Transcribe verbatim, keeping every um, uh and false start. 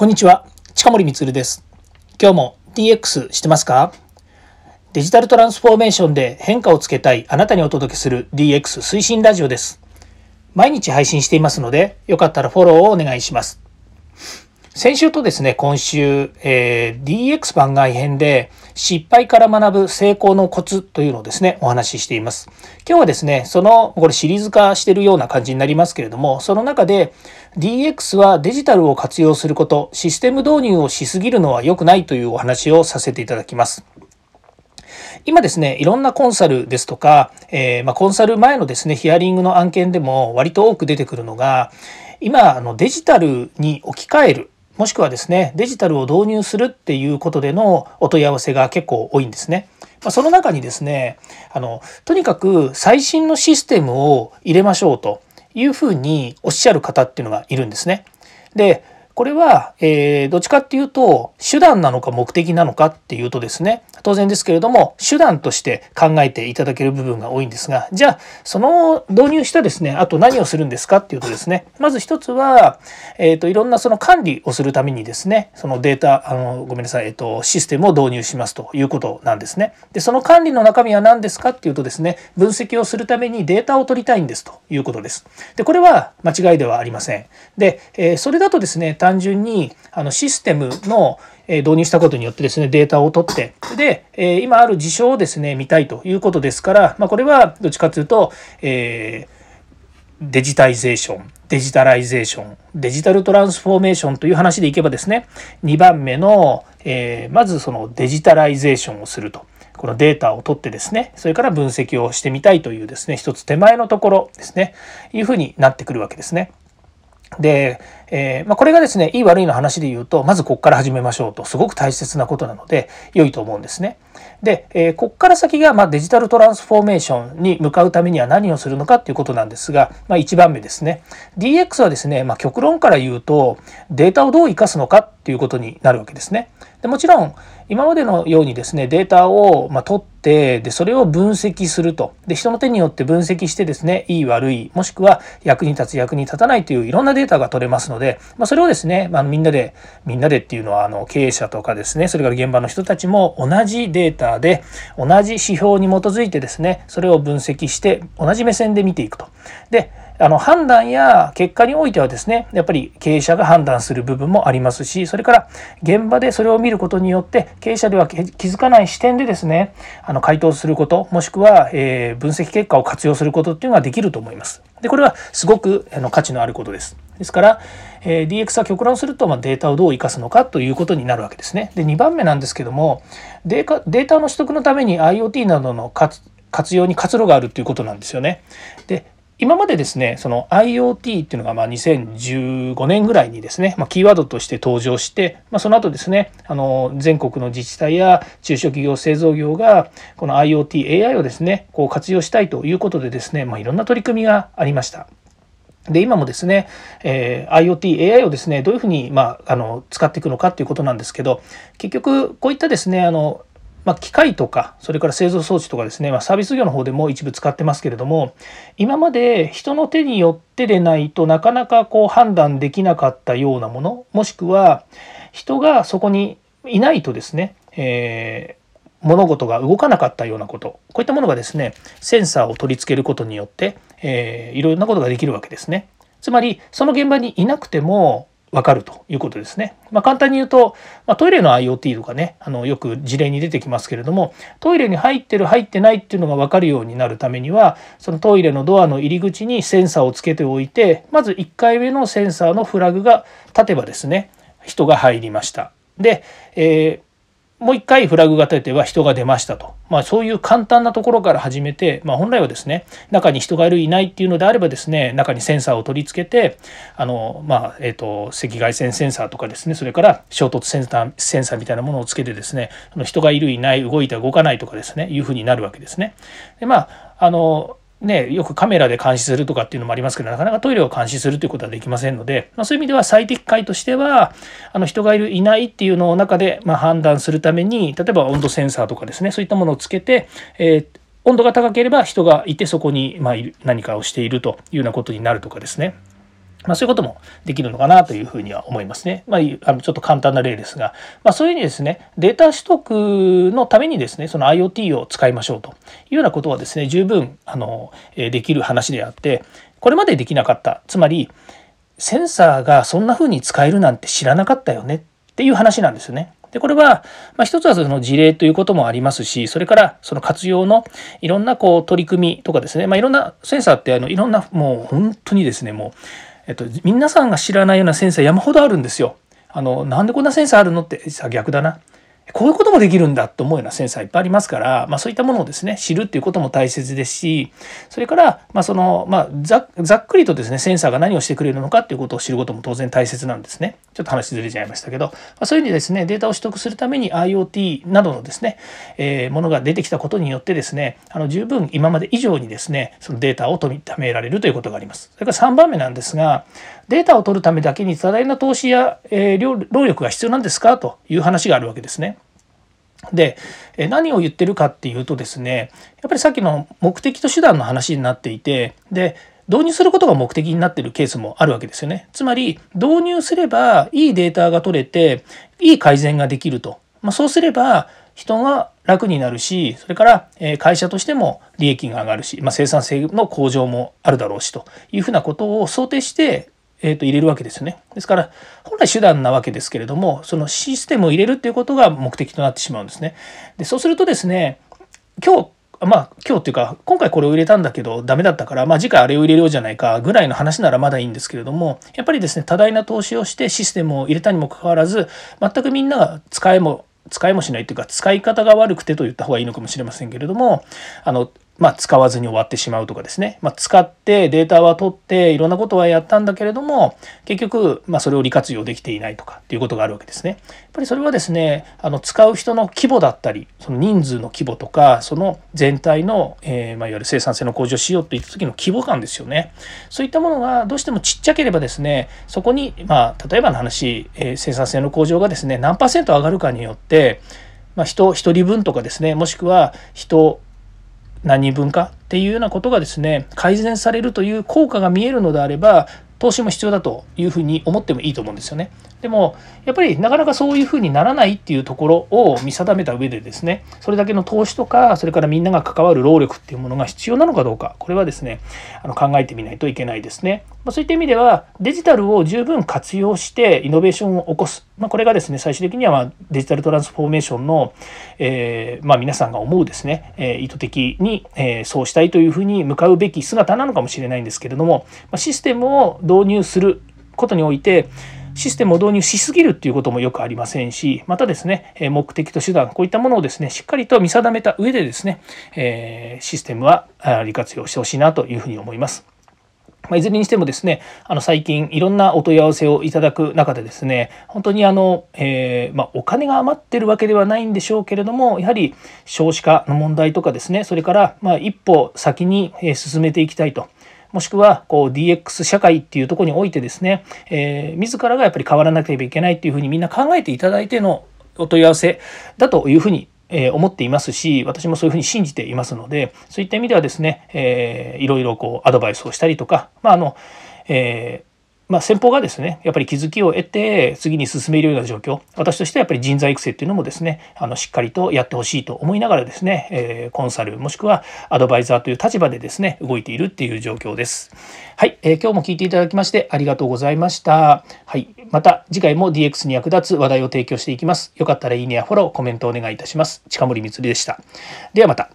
こんにちは、近森光です。今日も ディーエックス してますか？デジタルトランスフォーメーションで変化をつけたいあなたにお届けする ディーエックス 推進ラジオです。毎日配信していますので、よかったらフォローをお願いします。先週とですね、今週、えー、ディーエックス 番外編で失敗から学ぶ成功のコツというのをですね、お話ししています。今日はですね、その、これシリーズ化しているような感じになりますけれども、その中で ディーエックス はデジタルを活用すること、システム導入をしすぎるのは良くないというお話をさせていただきます。今ですね、いろんなコンサルですとか、えー、まあコンサル前のですね、ヒアリングの案件でも割と多く出てくるのが、今、あのデジタルに置き換える。もしくはですね、デジタルを導入するっていうことでのお問い合わせが結構多いんですね。その中にですね、あのとにかく最新のシステムを入れましょうというふうにおっしゃる方っていうのがいるんですね。で、これは、えー、どっちかっていうと手段なのか目的なのかっていうとですね、当然ですけれども手段として考えていただける部分が多いんですが、じゃあその導入したですね、あと何をするんですかっていうとですね、まず一つは、えー、といろんなその管理をするためにですね、そのデータあのごめんなさい、えー、とシステムを導入しますということなんですね。で、その管理の中身は何ですかっていうとですね、分析をするためにデータを取りたいんですということです。で、これは間違いではありません。で、えー、それだとですね、単純にあのシステムの導入したことによってですね、データを取ってで今ある事象をですね見たいということですから、まあ、これはどっちかというと、えー、デジタイゼーション、デジタライゼーション、デジタルトランスフォーメーションという話でいけばですね、にばんめの、えー、まずそのデジタライゼーションをすると。このデータを取ってですね、それから分析をしてみたいというですね、一つ手前のところですね、いうふうになってくるわけですね。で、えーまあ、これがですね、いい悪いの話で言うと、まずここから始めましょうと、すごく大切なことなので良いと思うんですね。で、えー、ここから先が、まあ、デジタルトランスフォーメーションに向かうためには何をするのかということなんですが、まあ、いちばんめですね、 ディーエックス はですね、まあ、極論から言うとデータをどう生かすのかということになるわけですね。で、もちろん今までのようにですね、データをまあ取って、でそれを分析すると、で人の手によって分析してですね、いい悪い、もしくは役に立つ役に立たないといういろんなデータが取れますので、まあ、それをですね、まあ、みんなでみんなでっていうのは、あの経営者とかですね、それから現場の人たちも同じデータで同じ指標に基づいてですね、それを分析して同じ目線で見ていくと。で、あの判断や結果においてはですね、やっぱり経営者が判断する部分もありますし、それから現場でそれを見ることによって経営者では気づかない視点でですね、あの回答すること、もしくはえ分析結果を活用することっていうのができると思います。で、これはすごくあの価値のあることです。ですから、えー、ディーエックス は極論すると、まあ、データをどう生かすのかということになるわけですね。で、にばんめなんですけども、データ、データの取得のために IoT などの活用に活路があるということなんですよね。で、今までですね、その IoT っていうのがまあにせんじゅうごねんぐらいにですね、まあ、キーワードとして登場して、まあ、その後ですね、あの全国の自治体や中小企業製造業がこの IoT、エーアイ をですね、こう活用したいということでですね、まあ、いろんな取り組みがありました。で、今もですね、えー、IoT、エーアイ をですね、どういうふうに、まあ、あの使っていくのかということなんですけど、結局こういったですね、あのまあ、機械とか、それから製造装置とかですね、まあ、サービス業の方でも一部使ってますけれども、今まで人の手によってでないとなかなかこう判断できなかったようなもの、もしくは人がそこにいないとですね、えー物事が動かなかったようなこと、こういったものがですね、センサーを取り付けることによって、えー、いろんなことができるわけですね。つまりその現場にいなくても分かるということですね。まあ、簡単に言うと、まあ、トイレの IoT とかね、あのよく事例に出てきますけれども、トイレに入ってる入ってないっていうのが分かるようになるためには、そのトイレのドアの入り口にセンサーをつけておいて、まずいっかいめのセンサーのフラグが立てばですね、人が入りました。で、えーもう一回フラグが立てば人が出ましたと、まあ、そういう簡単なところから始めて、まあ、本来はですね、中に人がいるいないっていうのであればですね、中にセンサーを取り付けて、あの、まあえー、と赤外線センサーとかですね、それから衝突センサー、センサーみたいなものをつけてですね、人がいるいない、動いた動かないとかですね、いうふうになるわけですね。で、まああのね、よくカメラで監視するとかっていうのもありますけど、なかなかトイレを監視するということはできませんので、まあ、そういう意味では最適解としては、あの人がいるいないっていうのを中でまあ判断するために、例えば温度センサーとかですね、そういったものをつけて、えー、温度が高ければ人がいて、そこにまあ何かをしているというようなことになるとかですね。まあ、そういうこともできるのかなというふうには思いますね。まあ、あのちょっと簡単な例ですが、まあ、そういうふうにですね、データ取得のためにですね、その IoT を使いましょうというようなことはですね、十分あのできる話であって、これまでできなかった、つまりセンサーがそんなふうに使えるなんて知らなかったよねっていう話なんですよね。でこれは、まあ、一つはその事例ということもありますし、それからその活用のいろんなこう取り組みとかですね、まあ、いろんなセンサーってあのいろんなもう本当にですね、もうえっと、皆さんが知らないようなセンサー山ほどあるんですよ。あのなんでこんなセンサーあるのってさ、逆だな、こういうこともできるんだと思うようなセンサーいっぱいありますから、まあ、そういったものをですね知るっていうことも大切ですし、それから、まあそのまあ、ざ, ざっくりとですねセンサーが何をしてくれるのかっていうことを知ることも当然大切なんですね。ちょっと話ずれちゃいましたけど、まあ、そういうふうにですねデータを取得するために IoT などのですね、えー、ものが出てきたことによってですね、あの十分今まで以上にですねそのデータを貯められるということがあります。それからさんばんめなんですが、データを取るためだけに多大な投資や、えー、労力が必要なんですかという話があるわけですね。で何を言ってるかっていうとですね、やっぱりさっきの目的と手段の話になっていて、で導入することが目的になっているケースもあるわけですよね。つまり導入すればいいデータが取れていい改善ができると、まあ、そうすれば人が楽になるし、それから会社としても利益が上がるし、まあ、生産性の向上もあるだろうしというふうなことを想定してえーと入れるわけですよね。ですから本来手段なわけですけれども、そのシステムを入れるっていうことが目的となってしまうんですね。でそうするとですね、今日まあ今日っていうか今回これを入れたんだけどダメだったから、まあ、次回あれを入れようじゃないかぐらいの話ならまだいいんですけれども、やっぱりですね多大な投資をしてシステムを入れたにもかかわらず、全くみんなが使えも使えもしないというか、使い方が悪くてと言った方がいいのかもしれませんけれども、あのまあ、使わずに終わってしまうとかですね、まあ、使ってデータは取っていろんなことはやったんだけれども、結局まあそれを利活用できていないとかっていうことがあるわけですね。やっぱりそれはですね、あの使う人の規模だったり、その人数の規模とか、その全体の、えー、まあいわゆる生産性の向上しようといった時の規模感ですよね。そういったものがどうしてもちっちゃければですね、そこにまあ例えばの話、えー、生産性の向上がですね何パーセント上がるかによって、まあ、人ひとりぶんとかですね、もしくは人何人分かっていうようなことがですね改善されるという効果が見えるのであれば、投資も必要だというふうに思ってもいいと思うんですよね。でもやっぱりなかなかそういうふうにならないっていうところを見定めた上でですね、それだけの投資とか、それからみんなが関わる労力っていうものが必要なのかどうか、これはですねあの考えてみないといけないですね。まあ、そういった意味ではデジタルを十分活用してイノベーションを起こす、まあ、これがですね最終的にはまあデジタルトランスフォーメーションの、えーまあ、皆さんが思うですね、えー、意図的に、えー、そうしたいというふうに向かうべき姿なのかもしれないんですけれども、まあ、システムを導入することにおいてシステムを導入しすぎるということもよくありませんし、またですね目的と手段、こういったものをですねしっかりと見定めた上でですね、えー、システムは利活用してほしいなというふうに思います。まあ、いずれにしてもですね、あの最近いろんなお問い合わせをいただく中でですね、本当にあの、えーまあ、お金が余ってるわけではないんでしょうけれども、やはり少子化の問題とかですね、それからまあ一歩先に進めていきたいと、もしくはこう ディーエックス 社会っていうところにおいてですね、えー、自らがやっぱり変わらなければいけないっていうふうにみんな考えていただいてのお問い合わせだというふうに思っていますし、私もそういうふうに信じていますので、そういった意味ではですね、えー、いろいろこうアドバイスをしたりとか、まああのえーまあ、先方がですねやっぱり気づきを得て次に進めるような状況、私としてはやっぱり人材育成っていうのもですねあのしっかりとやってほしいと思いながらですね、えー、コンサルもしくはアドバイザーという立場でですね動いているっていう状況です。はい、えー、今日も聞いていただきましてありがとうございました。はい、また次回も ディーエックス に役立つ話題を提供していきます。よかったらいいねやフォロー、コメントお願いいたします。近森光でした。ではまた。